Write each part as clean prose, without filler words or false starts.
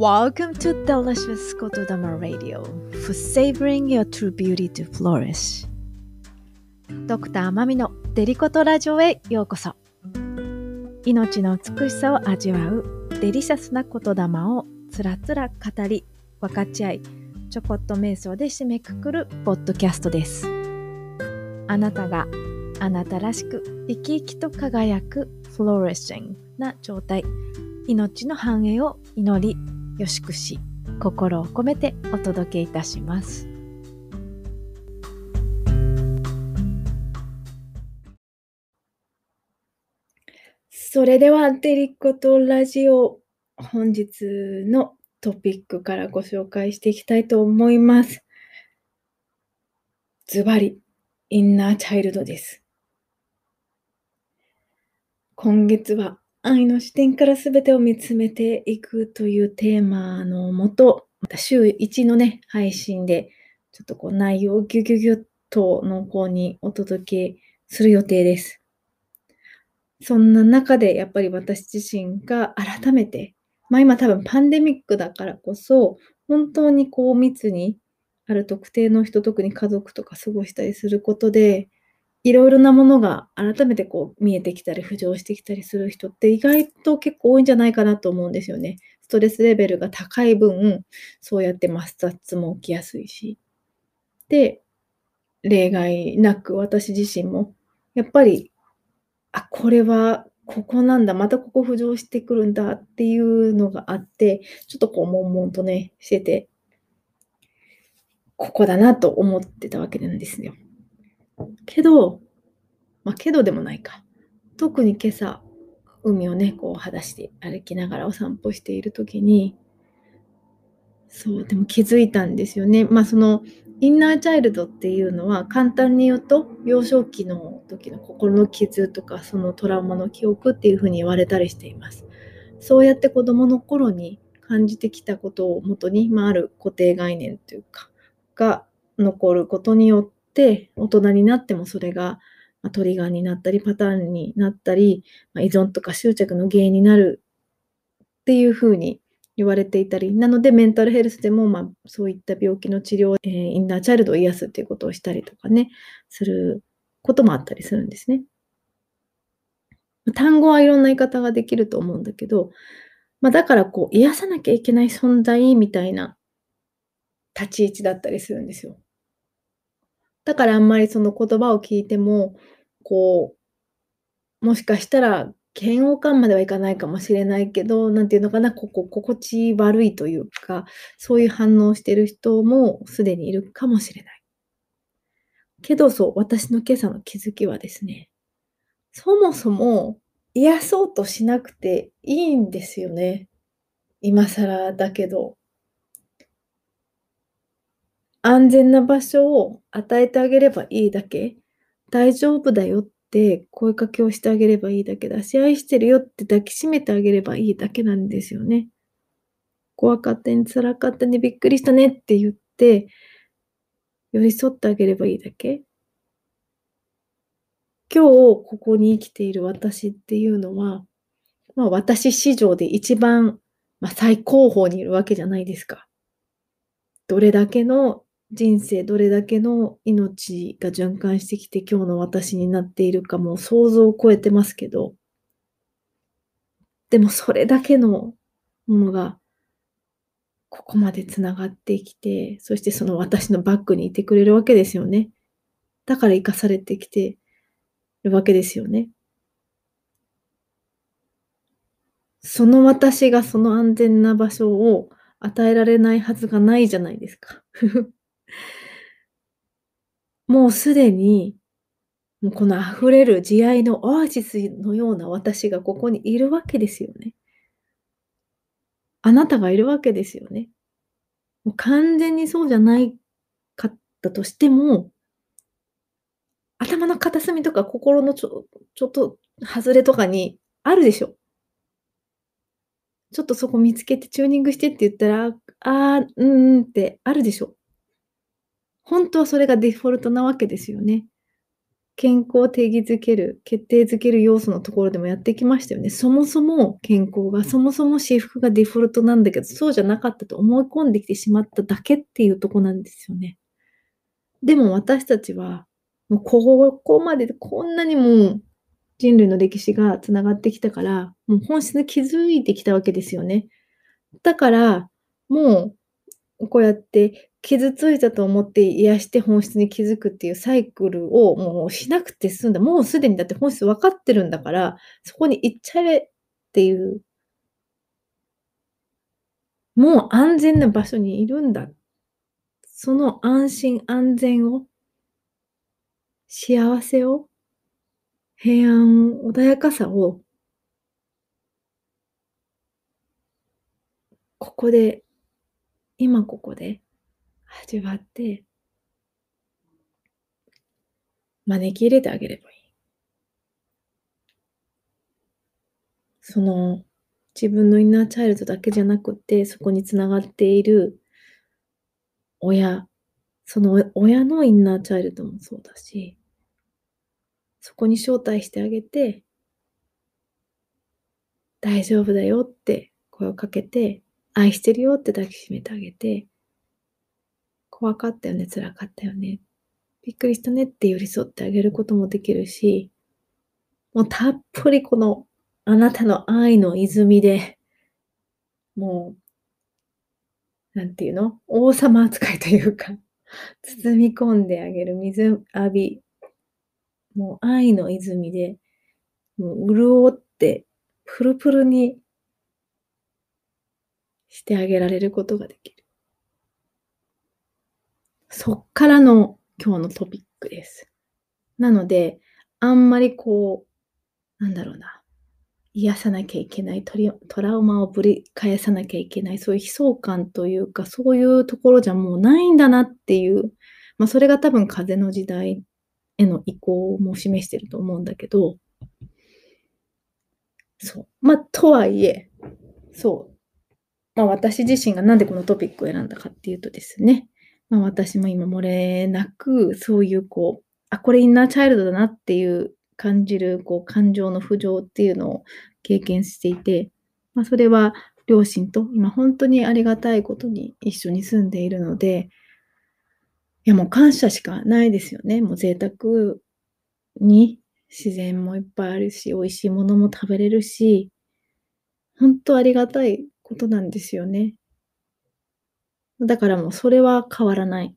Welcome to Delicious Cotodama Radio for savoring your true beauty to flourish. Dr. Mami のデリコトラジオへようこそ。命の美しさを味わうデリシャスな言霊をつらつら語り、分かち合い、ちょこっと瞑想で締めくくるポッドキャストです。あなたがあなたらしく生き生きと輝くフローレッシングな状態、命の繁栄を祈り、よしくし、心を込めてお届けいたします。それではデリコとラジオ、本日のトピックからご紹介していきたいと思います。ズバリ、インナーチャイルドです。今月は愛の視点から全てを見つめていくというテーマのもと、週1のね、配信でちょっとこう内容をギュギュギュッと濃厚にお届けする予定です。そんな中でやっぱり私自身が改めて、今多分パンデミックだからこそ本当にこう密にある特定の人、特に家族とか過ごしたりすることでいろいろなものが改めてこう見えてきたり浮上してきたりする人って意外と結構多いんじゃないかなと思うんですよね。ストレスレベルが高い分、そうやって摩擦も起きやすいし、で例外なく私自身もやっぱりこれはここなんだ、またここ浮上してくるんだっていうのがあって、ちょっとこう悶々とね、してて、ここだなと思ってたわけなんですよ。けどでもないか。特に今朝、海をね、こう裸足で歩きながらお散歩しているときに、でも気づいたんですよね。その、インナーチャイルドっていうのは簡単に言うと幼少期の時の心の傷とかそのトラウマの記憶っていうふうに言われたりしています。そうやって子どもの頃に感じてきたことをもとに、ある固定概念というかが残ることによって大人になってもそれがトリガーになったりパターンになったり依存とか執着の原因になるっていうふうに言われていたり、なのでメンタルヘルスでもそういった病気の治療、インナーチャイルドを癒すということをしたりとかね、することもあったりするんですね。単語はいろんな言い方ができると思うんだけど、だからこう癒さなきゃいけない存在みたいな立ち位置だったりするんですよ。だからあんまりその言葉を聞いてもこうもしかしたら嫌悪感まではいかないかもしれないけど、心地悪いというか、そういう反応をしている人もすでにいるかもしれない。けど私の今朝の気づきはですね、そもそも癒そうとしなくていいんですよね。今更だけど。安全な場所を与えてあげればいいだけ、大丈夫だよって声かけをしてあげればいいだけだし、愛してるよって抱きしめてあげればいいだけなんですよね。怖かったね、辛かったね、びっくりしたねって言って寄り添ってあげればいいだけ。今日ここに生きている私っていうのは、私史上で一番、最高峰にいるわけじゃないですか。どれだけの人生、どれだけの命が循環してきて今日の私になっているかも想像を超えてますけど、でもそれだけのものがここまでつながってきて、そしてその私のバックにいてくれるわけですよね。だから生かされてきてるわけですよね。その私がその安全な場所を与えられないはずがないじゃないですか。もうすでにこの溢れる慈愛のオアシスのような私がここにいるわけですよね。あなたがいるわけですよね。もう完全にそうじゃないかったとしても、頭の片隅とか心のちょっと外れとかにあるでしょ。ちょっとそこ見つけてチューニングしてって言ったら、ってあるでしょ。本当はそれがデフォルトなわけですよね。健康を定義づける、決定づける要素のところでもやってきましたよね。そもそも健康が、そもそも私服がデフォルトなんだけど、そうじゃなかったと思い込んできてしまっただけっていうとこなんですよね。でも私たちは、もうここまでこんなにも人類の歴史がつながってきたから、もう本質に気づいてきたわけですよね。だから、もうこうやって、傷ついたと思って癒して本質に気づくっていうサイクルをもうしなくて済んだ。もうすでにだって本質分かってるんだから、そこに行っちゃえっていう、もう安全な場所にいるんだ。その安心安全を、幸せを、平安を、穏やかさを、ここで、今ここで、味わって招き入れてあげればいい。その自分のインナーチャイルドだけじゃなくて、そこにつながっている親、その親のインナーチャイルドもそうだし、そこに招待してあげて、大丈夫だよって声をかけて、愛してるよって抱きしめてあげて、怖かったよね、辛かったよね、びっくりしたねって寄り添ってあげることもできるし、もうたっぷりこのあなたの愛の泉で、もうなんていうの、王様扱いというか、包み込んであげる、水浴び、もう愛の泉で、もう潤ってプルプルにしてあげられることができる。そっからの今日のトピックです。なので、あんまり癒さなきゃいけない、トラウマをぶり返さなきゃいけない、そういう悲壮感というか、そういうところじゃもうないんだなっていう、まあそれが多分風の時代への移行も示してると思うんだけど、そう。まあとはいえ、そう。まあ私自身がなんでこのトピックを選んだかっていうとですね、まあ、私も今漏れなく、そういうこれインナーチャイルドだなっていう感じる感情の浮上っていうのを経験していて、まあ、それは両親と今本当にありがたいことに一緒に住んでいるので、いやもう感謝しかないですよね。もう贅沢に自然もいっぱいあるし、美味しいものも食べれるし、本当ありがたいことなんですよね。だからもうそれは変わらない。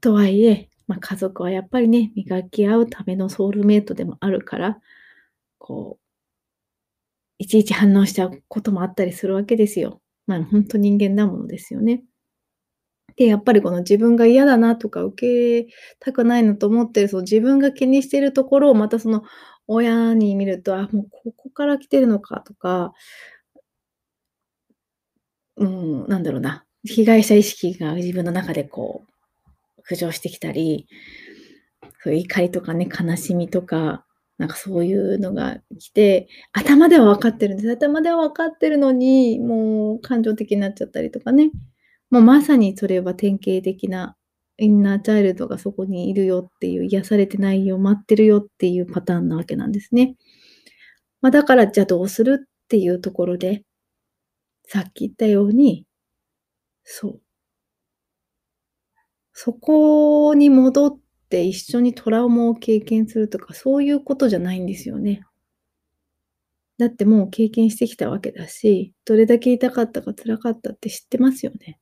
とはいえ、まあ、家族はやっぱりね、磨き合うためのソウルメイトでもあるから、いちいち反応しちゃうこともあったりするわけですよ。まあ本当人間なものですよね。で、やっぱりこの自分が嫌だなとか受けたくないなと思ってる、その自分が気にしているところをまたその親に見ると、あ、もうここから来てるのかとか、被害者意識が自分の中で浮上してきたり、そういう怒りとかね、悲しみとか、なんかそういうのが来て、頭では分かってるんです。頭では分かってるのに、もう感情的になっちゃったりとかね。もうまさにそれは典型的なインナーチャイルドがそこにいるよっていう、癒されてないよ、待ってるよっていうパターンなわけなんですね。まあ、だからじゃあどうするっていうところで、さっき言ったように、そう。そこに戻って一緒にトラウマを経験するとか、そういうことじゃないんですよね。だってもう経験してきたわけだし、どれだけ痛かったか辛かったって知ってますよね。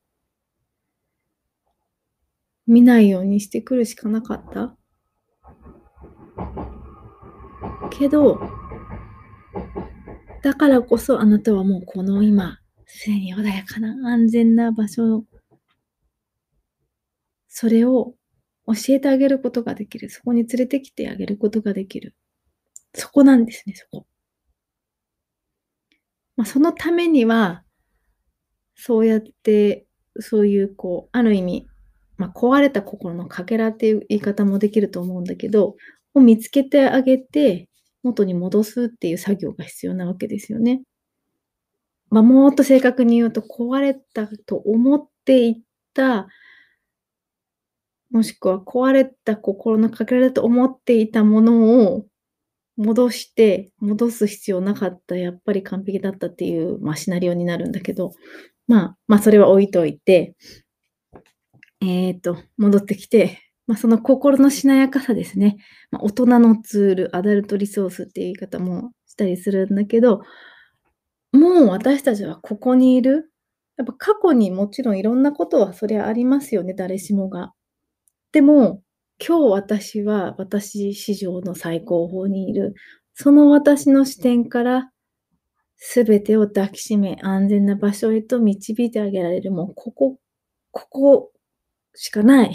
見ないようにしてくるしかなかった。けど、だからこそあなたはもうこの今、すでに穏やかな安全な場所、それを教えてあげることができる。そこに連れてきてあげることができる。そこなんですね、そこ。まあ、そのためには、そうやって、そういうある意味、まあ、壊れた心のかけらっていう言い方もできると思うんだけど、を見つけてあげて、元に戻すっていう作業が必要なわけですよね。まあ、もっと正確に言うと、壊れたと思っていたもしくは壊れた心のかけらだと思っていたものを戻す必要なかった、やっぱり完璧だったっていう、シナリオになるんだけど、それは置いといて、戻ってきて、その心のしなやかさですね。大人のツール、アダルトリソースっていう言い方もしたりするんだけど、もう私たちはここにいる。やっぱ過去にもちろんいろんなことはそれはありますよね、誰しもが。でも、今日私は私史上の最高峰にいる。その私の視点から全てを抱きしめ、安全な場所へと導いてあげられる。もうここしかない。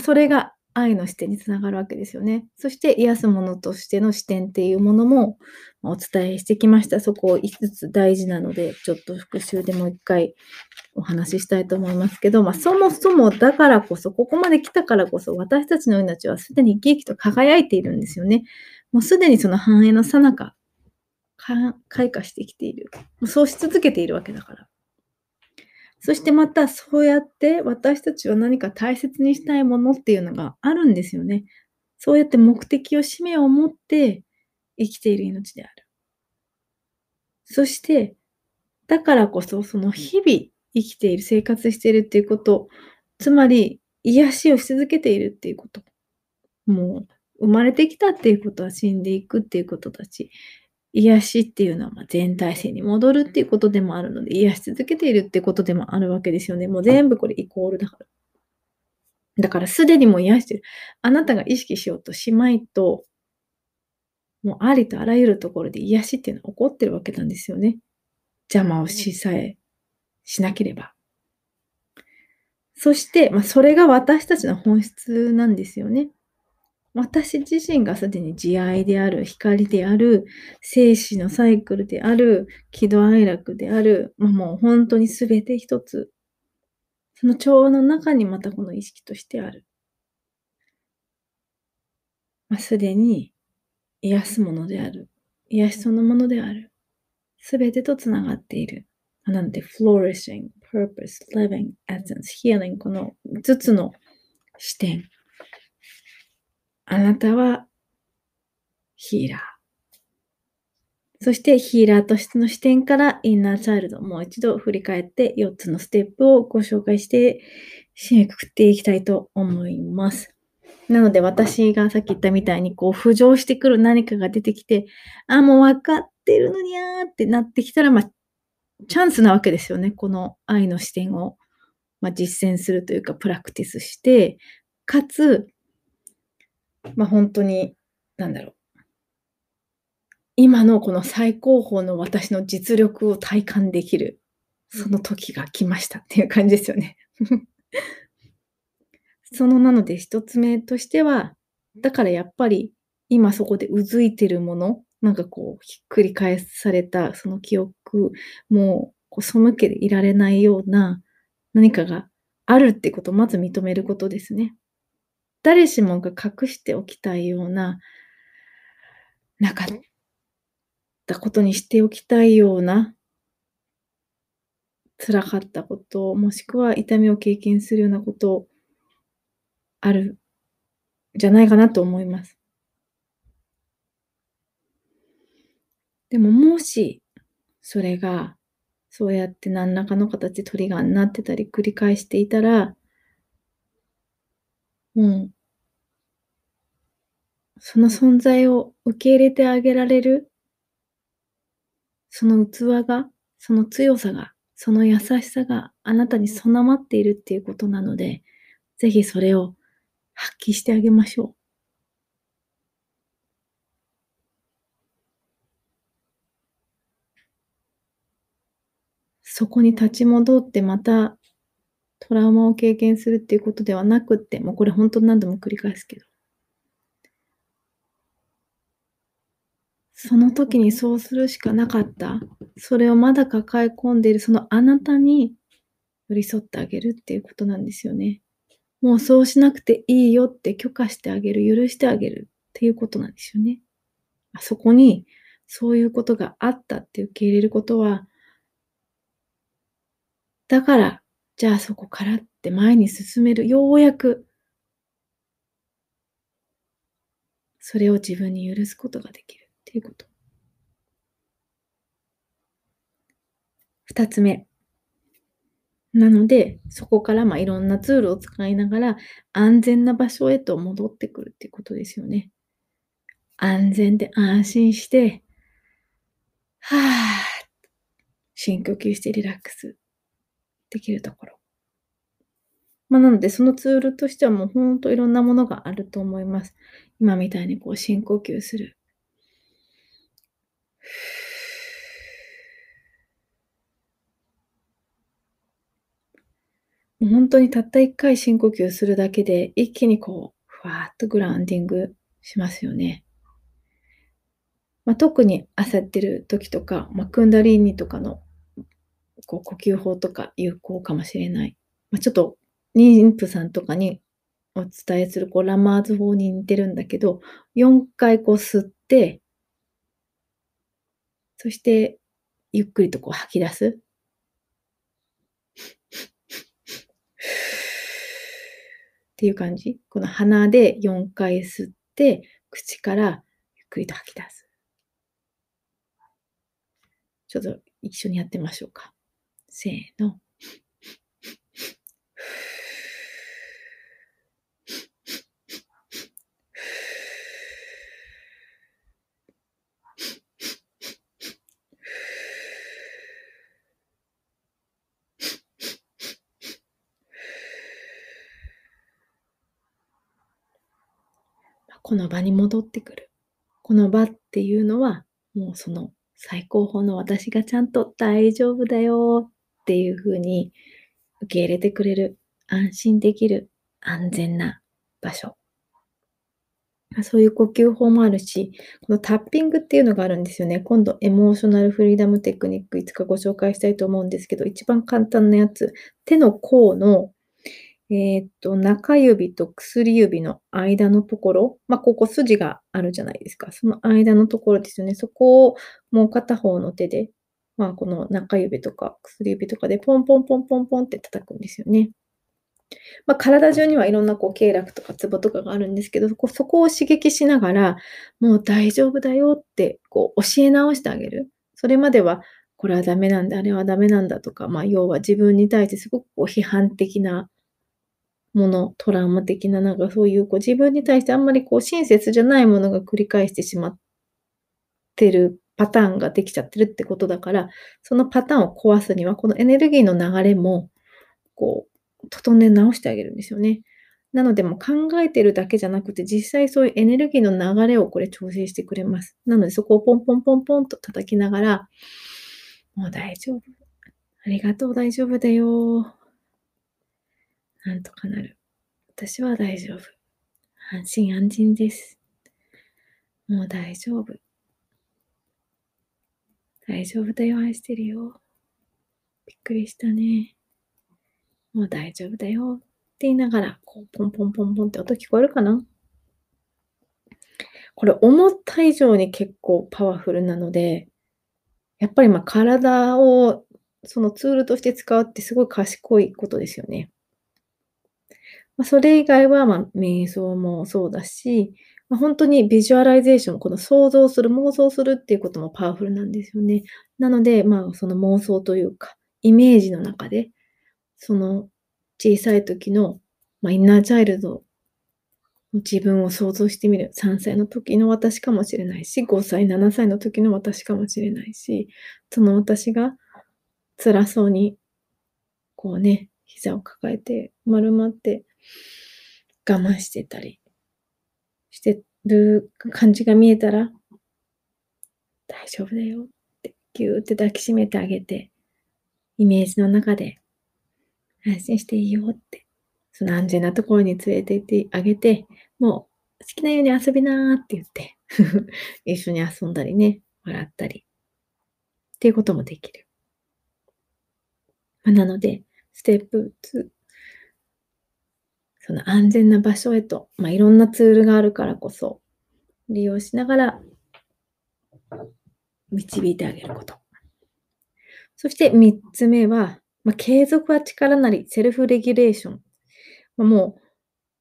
それが愛の視点につながるわけですよね。そして癒すものとしての視点っていうものもお伝えしてきました。そこを5つ大事なので、ちょっと復習でもう一回お話ししたいと思いますけど、そもそもだからこそ、ここまで来たからこそ、私たちの命はすでに生き生きと輝いているんですよね。もうすでにその繁栄の最中、開花してきている。そうし続けているわけだから。そしてまたそうやって私たちは何か大切にしたいものっていうのがあるんですよね。そうやって目的を使命を持って生きている命である。そしてだからこそその日々生きている、生活しているっていうこと、つまり癒しをし続けているっていうこと、もう生まれてきたっていうことは死んでいくっていうことだし、癒しっていうのは全体性に戻るっていうことでもあるので、癒し続けているってことでもあるわけですよね。もう全部これイコールだから。だからすでにもう癒してる。あなたが意識しようとしまいと、もうありとあらゆるところで癒しっていうのは起こってるわけなんですよね。邪魔をしさえしなければ。そして、それが私たちの本質なんですよね。私自身がすでに慈愛である、光である、生死のサイクルである、喜怒哀楽である、もう本当に全て一つ。その調和の中にまたこの意識としてある。すでに癒すものである。癒しそのものである。全てとつながっている。なので、flourishing, purpose, living, essence, healing、この5つの視点。あなたはヒーラー。そしてヒーラーとしての視点からインナーチャイルド、もう一度振り返って4つのステップをご紹介して締めくくっていきたいと思います。なので私がさっき言ったみたいに浮上してくる何かが出てきて、もう分かってるのにゃーってなってきたら、チャンスなわけですよね。この愛の視点を、実践するというかプラクティスして、かつ、本当に今のこの最高峰の私の実力を体感できる、その時が来ましたっていう感じですよねなので一つ目としては、だからやっぱり今そこでうずいてるもの、ひっくり返されたその記憶、もう背けていられないような何かがあるってことをまず認めることですね。誰しもが隠しておきたいような、なかったことにしておきたいような、辛かったこと、もしくは痛みを経験するようなこと、あるんじゃないかなと思います。でももし、それが、そうやって何らかの形でトリガーになってたり、繰り返していたら、その存在を受け入れてあげられる、その器が、その強さが、その優しさがあなたに備わっているっていうことなので、ぜひそれを発揮してあげましょう。そこに立ち戻ってまた、トラウマを経験するっていうことではなくって、もうこれ本当に何度も繰り返すけど、その時にそうするしかなかった、それをまだ抱え込んでいるそのあなたに寄り添ってあげるっていうことなんですよね。もうそうしなくていいよって許可してあげる、許してあげるっていうことなんですよね。あそこにそういうことがあったって受け入れることは、だからじゃあそこからって前に進める、ようやくそれを自分に許すことができるっていうこと。2つ目、なのでそこからいろんなツールを使いながら安全な場所へと戻ってくるっていうことですよね。安全で安心して、はぁ、深呼吸してリラックスできるところ。なのでそのツールとしてはもうほんといろんなものがあると思います。今みたいに深呼吸する。もう本当にたった1回深呼吸するだけで一気にふわーっとグラウンディングしますよね。特に焦ってる時とか、クンダリーニとかの呼吸法とか有効かもしれない。ちょっと妊婦さんとかにお伝えするラマーズ法に似てるんだけど、4回吸って、そしてゆっくりと吐き出す。っていう感じ。この鼻で4回吸って、口からゆっくりと吐き出す。ちょっと一緒にやってみましょうか。せーの。この場に戻ってくる。この場っていうのは、もうその最高峰の私がちゃんと大丈夫だよっていうふうに受け入れてくれる、安心できる、安全な場所。そういう呼吸法もあるし、このタッピングっていうのがあるんですよね。今度エモーショナルフリーダムテクニックいつかご紹介したいと思うんですけど、一番簡単なやつ、手の甲の中指と薬指の間のところ、ここ筋があるじゃないですか。その間のところですよね。そこをもう片方の手で、この中指とか薬指とかでポンポンポンポンポンって叩くんですよね。体中にはいろんな経絡とかツボとかがあるんですけど、そこを刺激しながら、もう大丈夫だよって教え直してあげる。それまではこれはダメなんだ、あれはダメなんだとか、要は自分に対してすごく批判的なもの、トラウマ的な、そういう自分に対してあんまり親切じゃないものが繰り返してしまってるパターンができちゃってるってことだから、そのパターンを壊すにはこのエネルギーの流れも整え直してあげるんですよね。なのでもう考えてるだけじゃなくて、実際そういうエネルギーの流れを調整してくれます。なのでそこをポンポンポンポンと叩きながら、もう大丈夫、ありがとう、大丈夫だよ、なんとかなる。私は大丈夫。安心安心です。もう大丈夫。大丈夫だよ。愛してるよ。びっくりしたね。もう大丈夫だよ。って言いながら、ポンポンポンポンって音聞こえるかな？これ思った以上に結構パワフルなので、やっぱり体をそのツールとして使うってすごい賢いことですよね。それ以外は瞑想もそうだし、本当にビジュアライゼーション、この想像する、妄想するっていうこともパワフルなんですよね。なので、その妄想というか、イメージの中で、その小さい時の、インナーチャイルドの自分を想像してみる。3歳の時の私かもしれないし、5歳、7歳の時の私かもしれないし、その私が辛そうに、膝を抱えて丸まって、我慢してたりしてる感じが見えたら、大丈夫だよってギューって抱きしめてあげて、イメージの中で安心していいよって、その安全なところに連れて行ってあげて、もう好きなように遊びなーって言って一緒に遊んだりね、笑ったりっていうこともできる。なのでステップ2、その安全な場所へと、いろんなツールがあるからこそ利用しながら導いてあげること。そして3つ目は、継続は力なり、セルフレギュレーション。も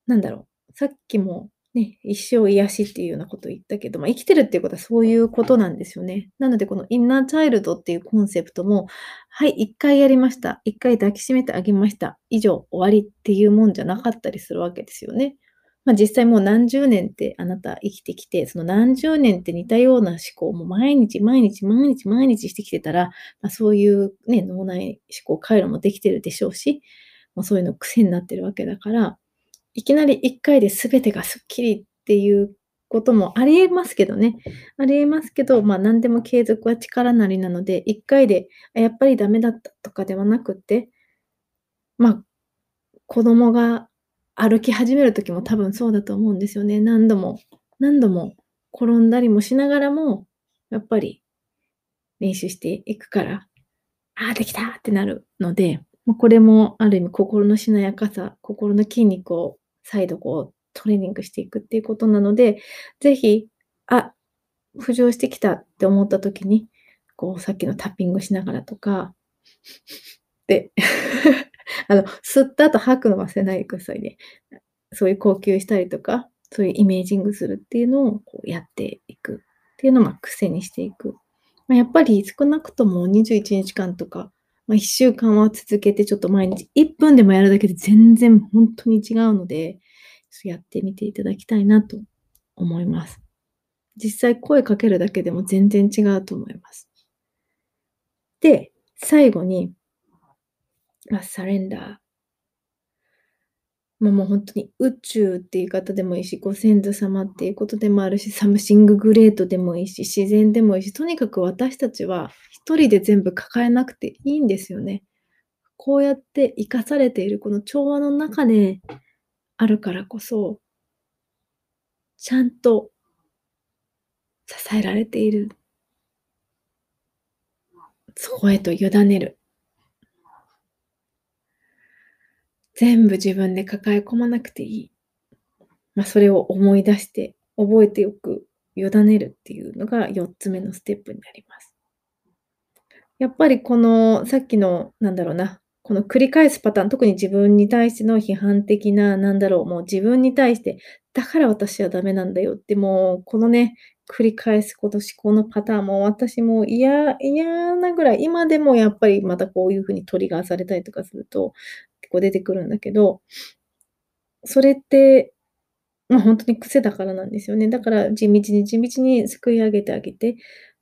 う、さっきもね、一生癒しっていうようなことを言ったけど、生きてるっていうことはそういうことなんですよね。なので、このインナーチャイルドっていうコンセプトも、はい、一回やりました。一回抱きしめてあげました。以上、終わりっていうもんじゃなかったりするわけですよね。実際もう何十年ってあなた生きてきて、その何十年って似たような思考も毎日してきてたら、そういうね、脳内思考回路もできてるでしょうし、そういうの癖になってるわけだから、いきなり一回で全てがスッキリっていうこともありえますけどね。ありえますけど、何でも継続は力なりなので、一回でやっぱりダメだったとかではなくって、子供が歩き始めるときも多分そうだと思うんですよね。何度も転んだりもしながらも、やっぱり練習していくから、できたってなるので、これもある意味心のしなやかさ、心の筋肉を再度トレーニングしていくっていうことなので、ぜひ、浮上してきたって思ったときに、さっきのタッピングしながらとか、で、吸った後吐くの忘れないでくださいね。そういう呼吸したりとか、そういうイメージングするっていうのをやっていくっていうのを癖にしていく。やっぱり少なくとも21日間とか、1週間は続けてちょっと毎日1分でもやるだけで全然本当に違うので、やってみていただきたいなと思います。実際声かけるだけでも全然違うと思います。で、最後に、サレンダー。もう本当に宇宙っていう言い方でもいいし、ご先祖様っていうことでもあるし、サムシンググレートでもいいし、自然でもいいし、とにかく私たちは一人で全部抱えなくていいんですよね。こうやって生かされているこの調和の中であるからこそ、ちゃんと支えられている。そこへと委ねる。全部自分で抱え込まなくていい。それを思い出して覚えておく、委ねるっていうのが4つ目のステップになります。やっぱりこのさっきのこの繰り返すパターン、特に自分に対しての批判的なもう自分に対してだから私はダメなんだよってもうこのね繰り返すこと思考のパターンも私も嫌なぐらい今でもやっぱりまたこういうふうにトリガーされたりとかすると。出てくるんだけど、それって、本当に癖だからなんですよね。だから地道にすくい上げてあげて、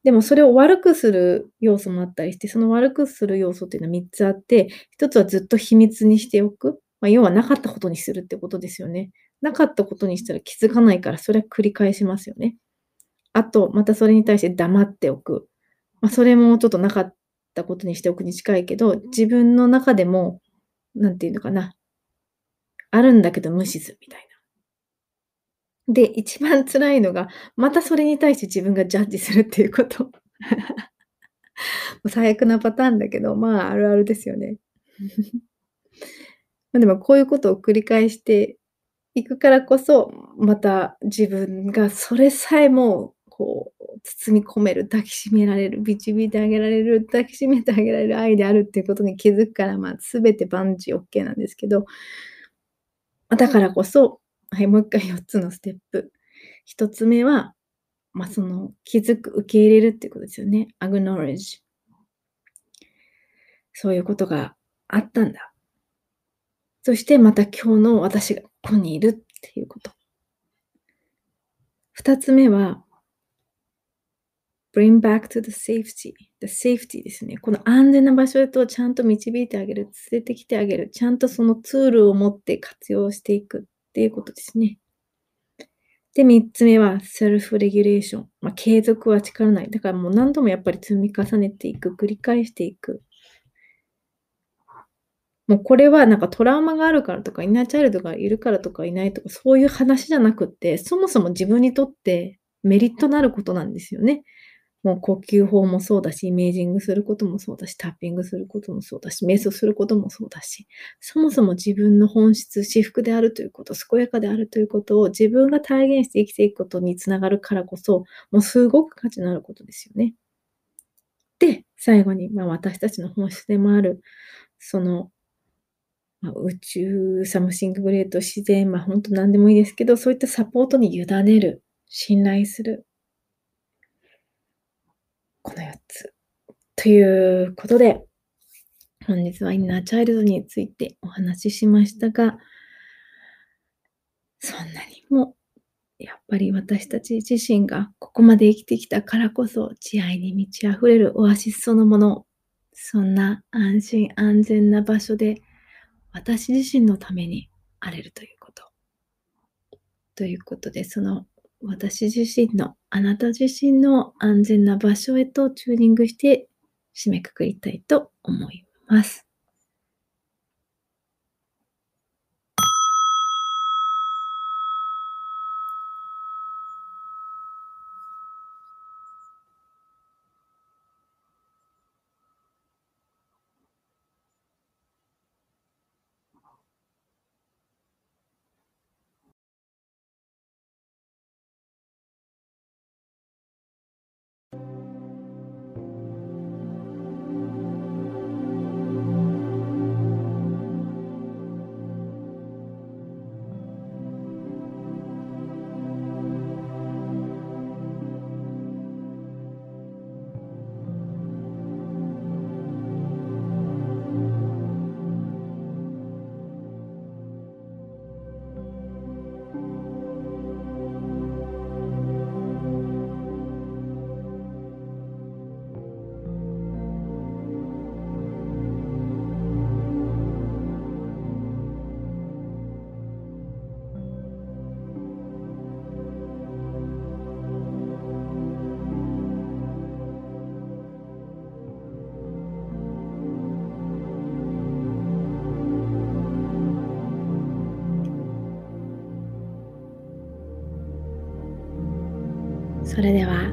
でもそれを悪くする要素もあったりして、その悪くする要素っていうのは3つあって、1つはずっと秘密にしておく。要はなかったことにするってことですよね。なかったことにしたら気づかないから、それは繰り返しますよね。あと、またそれに対して黙っておく。それもちょっとなかったことにしておくに近いけど、自分の中でも、あるんだけど無視するみたいな。で、一番辛いのが、またそれに対して自分がジャッジするっていうこと。最悪なパターンだけど、あるあるですよね。でも、こういうことを繰り返していくからこそ、また自分がそれさえも、包み込める、抱きしめられる、導いてあげられる、抱きしめてあげられる愛であるっていうことに気づくから、全て万事 OK なんですけど、だからこそ、もう一回4つのステップ。1つ目は、その気づく、受け入れるっていうことですよね。Acknowledge。そういうことがあったんだ。そしてまた今日の私がここにいるっていうこと。2つ目は、Bring back to the safety. The safety ですね。この安全な場所へとちゃんと導いてあげる、連れてきてあげる、ちゃんとそのツールを持って活用していくっていうことですね。で、3つ目はセルフレギュレーション。継続は力なり。だからもう何度もやっぱり積み重ねていく、繰り返していく。もうこれはトラウマがあるからとか、インナーチャイルドがいるからとかいないとか、そういう話じゃなくって、そもそも自分にとってメリットのあることなんですよね。もう呼吸法もそうだし、イメージングすることもそうだし、タッピングすることもそうだし、瞑想することもそうだし、そもそも自分の本質、至福であるということ、健やかであるということを自分が体現して生きていくことにつながるからこそ、もうすごく価値のあることですよね。で、最後に、私たちの本質でもある、その宇宙、サムシンググレート、自然、本当何でもいいですけど、そういったサポートに委ねる、信頼する。この4つ。ということで、本日はインナーチャイルドについてお話ししましたが、そんなにも、やっぱり私たち自身がここまで生きてきたからこそ、慈愛に満ち溢れるオアシスそのもの、そんな安心安全な場所で、私自身のために荒れるということ。ということで、その私自身の、あなた自身の安全な場所へとチューニングして締めくくりたいと思います。それでは、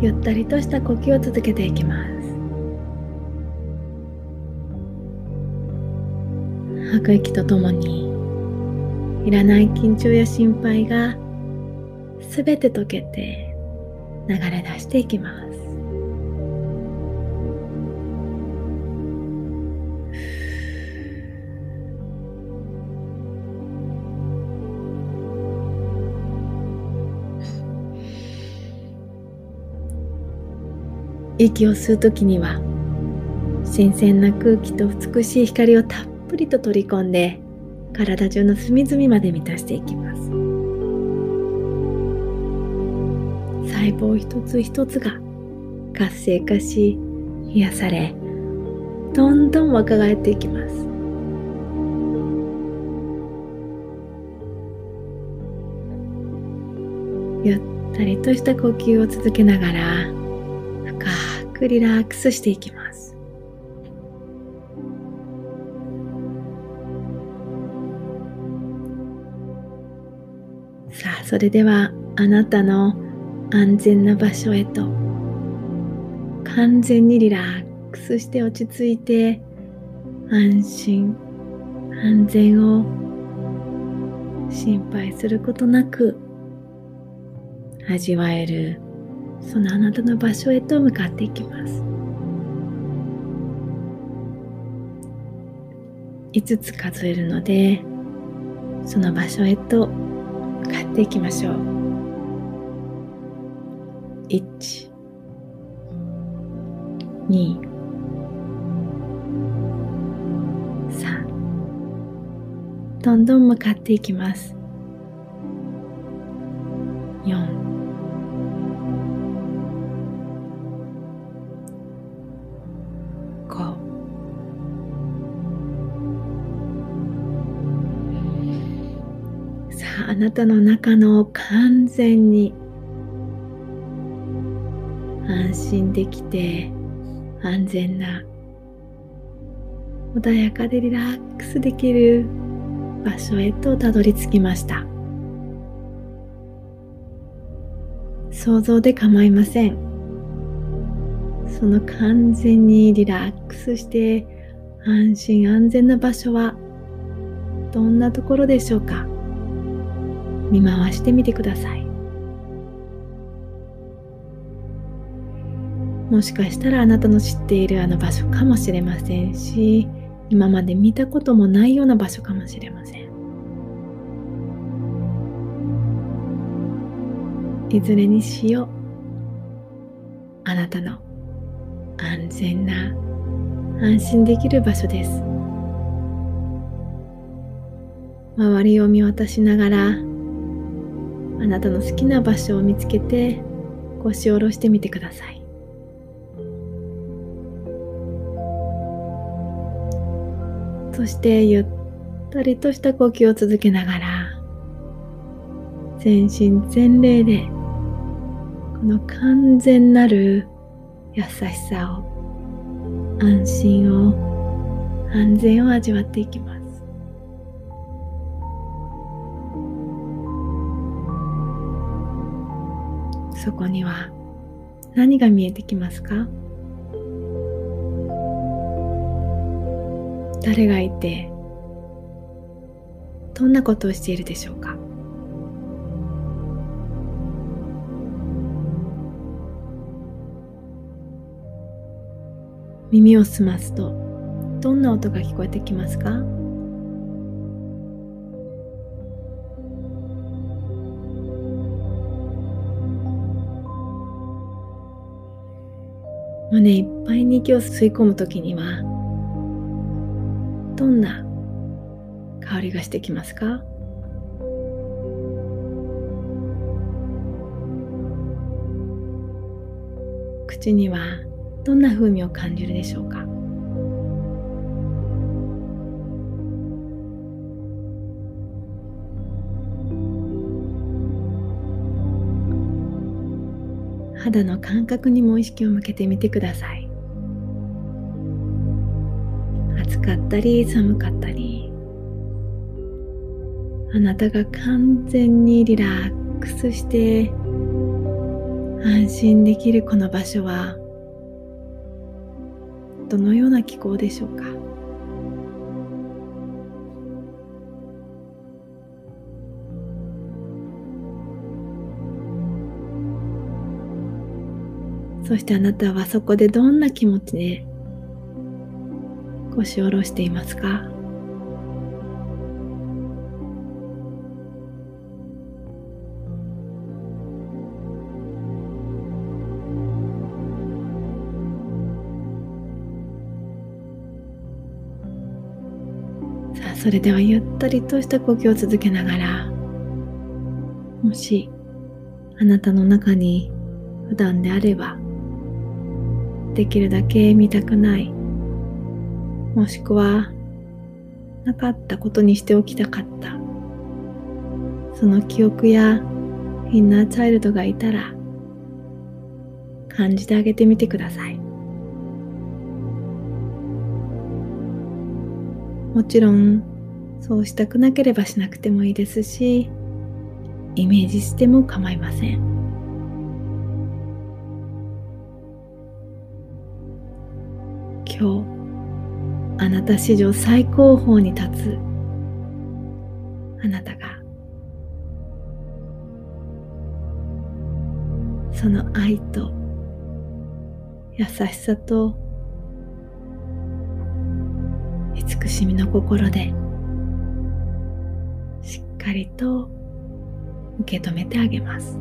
ゆったりとした呼吸を続けていきます。吐く息とともに、いらない緊張や心配がすべて溶けて流れ出していきます。息を吸うときには、新鮮な空気と美しい光をたっぷりと取り込んで、体中の隅々まで満たしていきます。細胞一つ一つが活性化し、癒され、どんどん若返っていきます。ゆったりとした呼吸を続けながら、リラックスしていきます。さあ、それではあなたの安全な場所へと完全にリラックスして落ち着いて、安心安全を心配することなく味わえる、そのあなたの場所へと向かっていきます。5つ数えるので、その場所へと向かっていきましょう。1、2、3。どんどん向かっていきます。あなたの中の完全に安心できて、安全な穏やかでリラックスできる場所へとたどり着きました。想像で構いません。その完全にリラックスして安心安全な場所はどんなところでしょうか。見回してみてください。もしかしたらあなたの知っているあの場所かもしれませんし、今まで見たこともないような場所かもしれません。いずれにしよう、あなたの安全な安心できる場所です。周りを見渡しながら、あなたの好きな場所を見つけて腰を下ろしてみてください。そしてゆったりとした呼吸を続けながら、全身全霊でこの完全なる優しさを、安心を、安全を味わっていきます。そこには何が見えてきますか？誰がいて、どんなことをしているでしょうか？耳を澄ますと、どんな音が聞こえてきますか？胸いっぱいに息を吸い込むときには、どんな香りがしてきますか？口にはどんな風味を感じるでしょうか？肌の感覚にも意識を向けてみてください。暑かったり寒かったり、あなたが完全にリラックスして安心できるこの場所はどのような気候でしょうか？そしてあなたはそこでどんな気持ちで腰を下ろしていますか？さあ、それではゆったりとした呼吸を続けながら、もしあなたの中に普段であればできるだけ見たくない、もしくはなかったことにしておきたかった、その記憶やインナーチャイルドがいたら感じてあげてみてください。もちろんそうしたくなければしなくてもいいですし、イメージしても構いません。今日、あなた史上最高峰に立つあなたが、その愛と優しさと慈しみの心でしっかりと受け止めてあげます。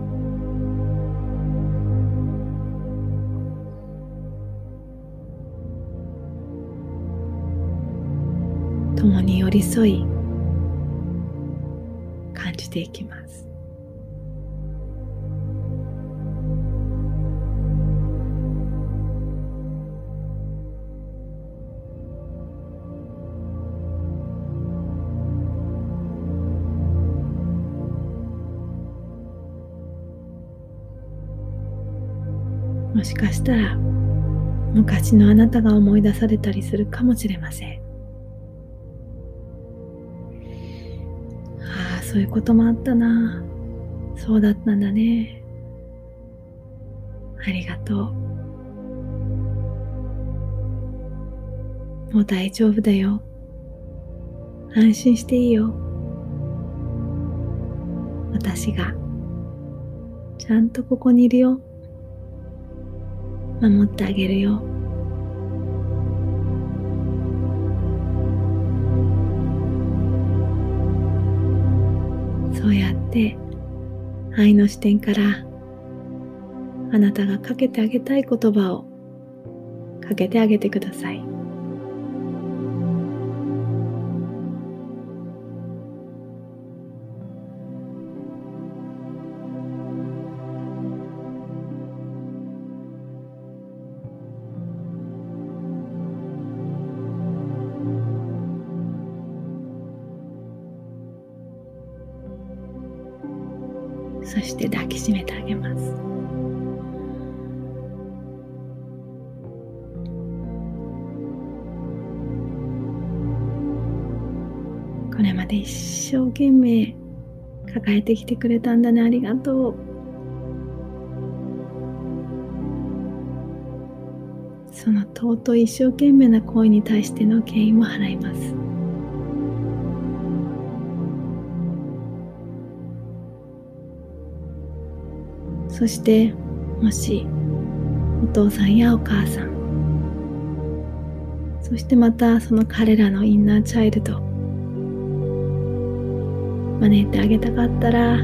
共に寄り添い感じていきます。もしかしたら昔のあなたが思い出されたりするかもしれません。そういうこともあったな、そうだったんだね、ありがとう、もう大丈夫だよ、安心していいよ、私がちゃんとここにいるよ、守ってあげるよ、そうやって愛の視点からあなたがかけてあげたい言葉をかけてあげてください。そして抱きしめてあげます。これまで一生懸命抱えてきてくれたんだね、ありがとう。その尊い一生懸命な行為に対しての敬意も払います。そしてもしお父さんやお母さん、そしてまたその彼らのインナーチャイルド招いてあげたかったら、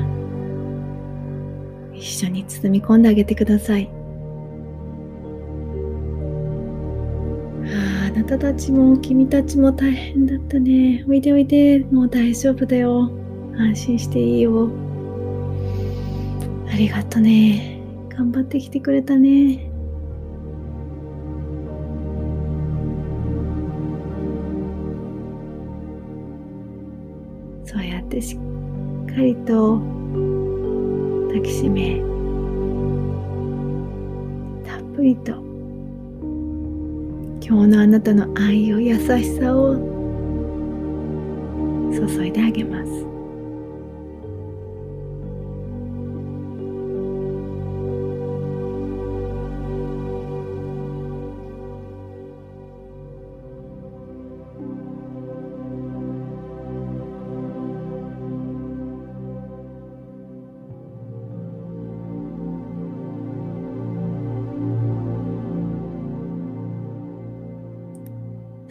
一緒に包み込んであげてください。あなたたちも君たちも大変だったね。おいでおいで、もう大丈夫だよ。安心していいよ。ありがとね。頑張ってきてくれたね。そうやってしっかりと抱きしめ、たっぷりと今日のあなたの愛を、優しさを注いであげます。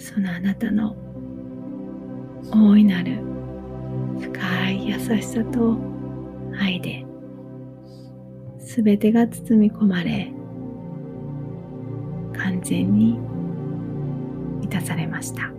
そのあなたの大いなる深い優しさと愛で、すべてが包み込まれ、完全に満たされました。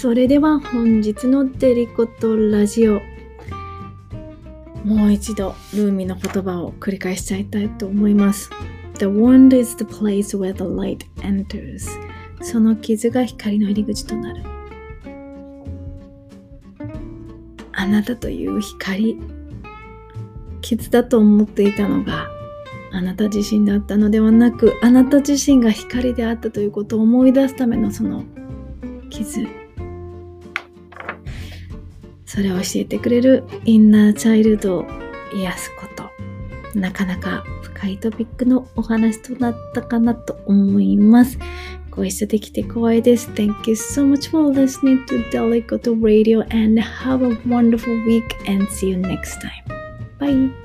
それでは本日のデリコトラジオ、もう一度ルーミの言葉を繰り返しちゃいたいと思います。 The wound is the place where the light enters. その傷が光の入り口となる。あなたという光、傷だと思っていたのがあなた自身だったのではなく、あなた自身が光であったということを思い出すためのその傷、それを教えてくれるインナーチャイルドを癒すこと。なかなか深いトピックのお話となったかなと思います。ご一緒できて光栄です。Thank you so much for listening to Delicato Radio and have a wonderful week and see you next time. バイ。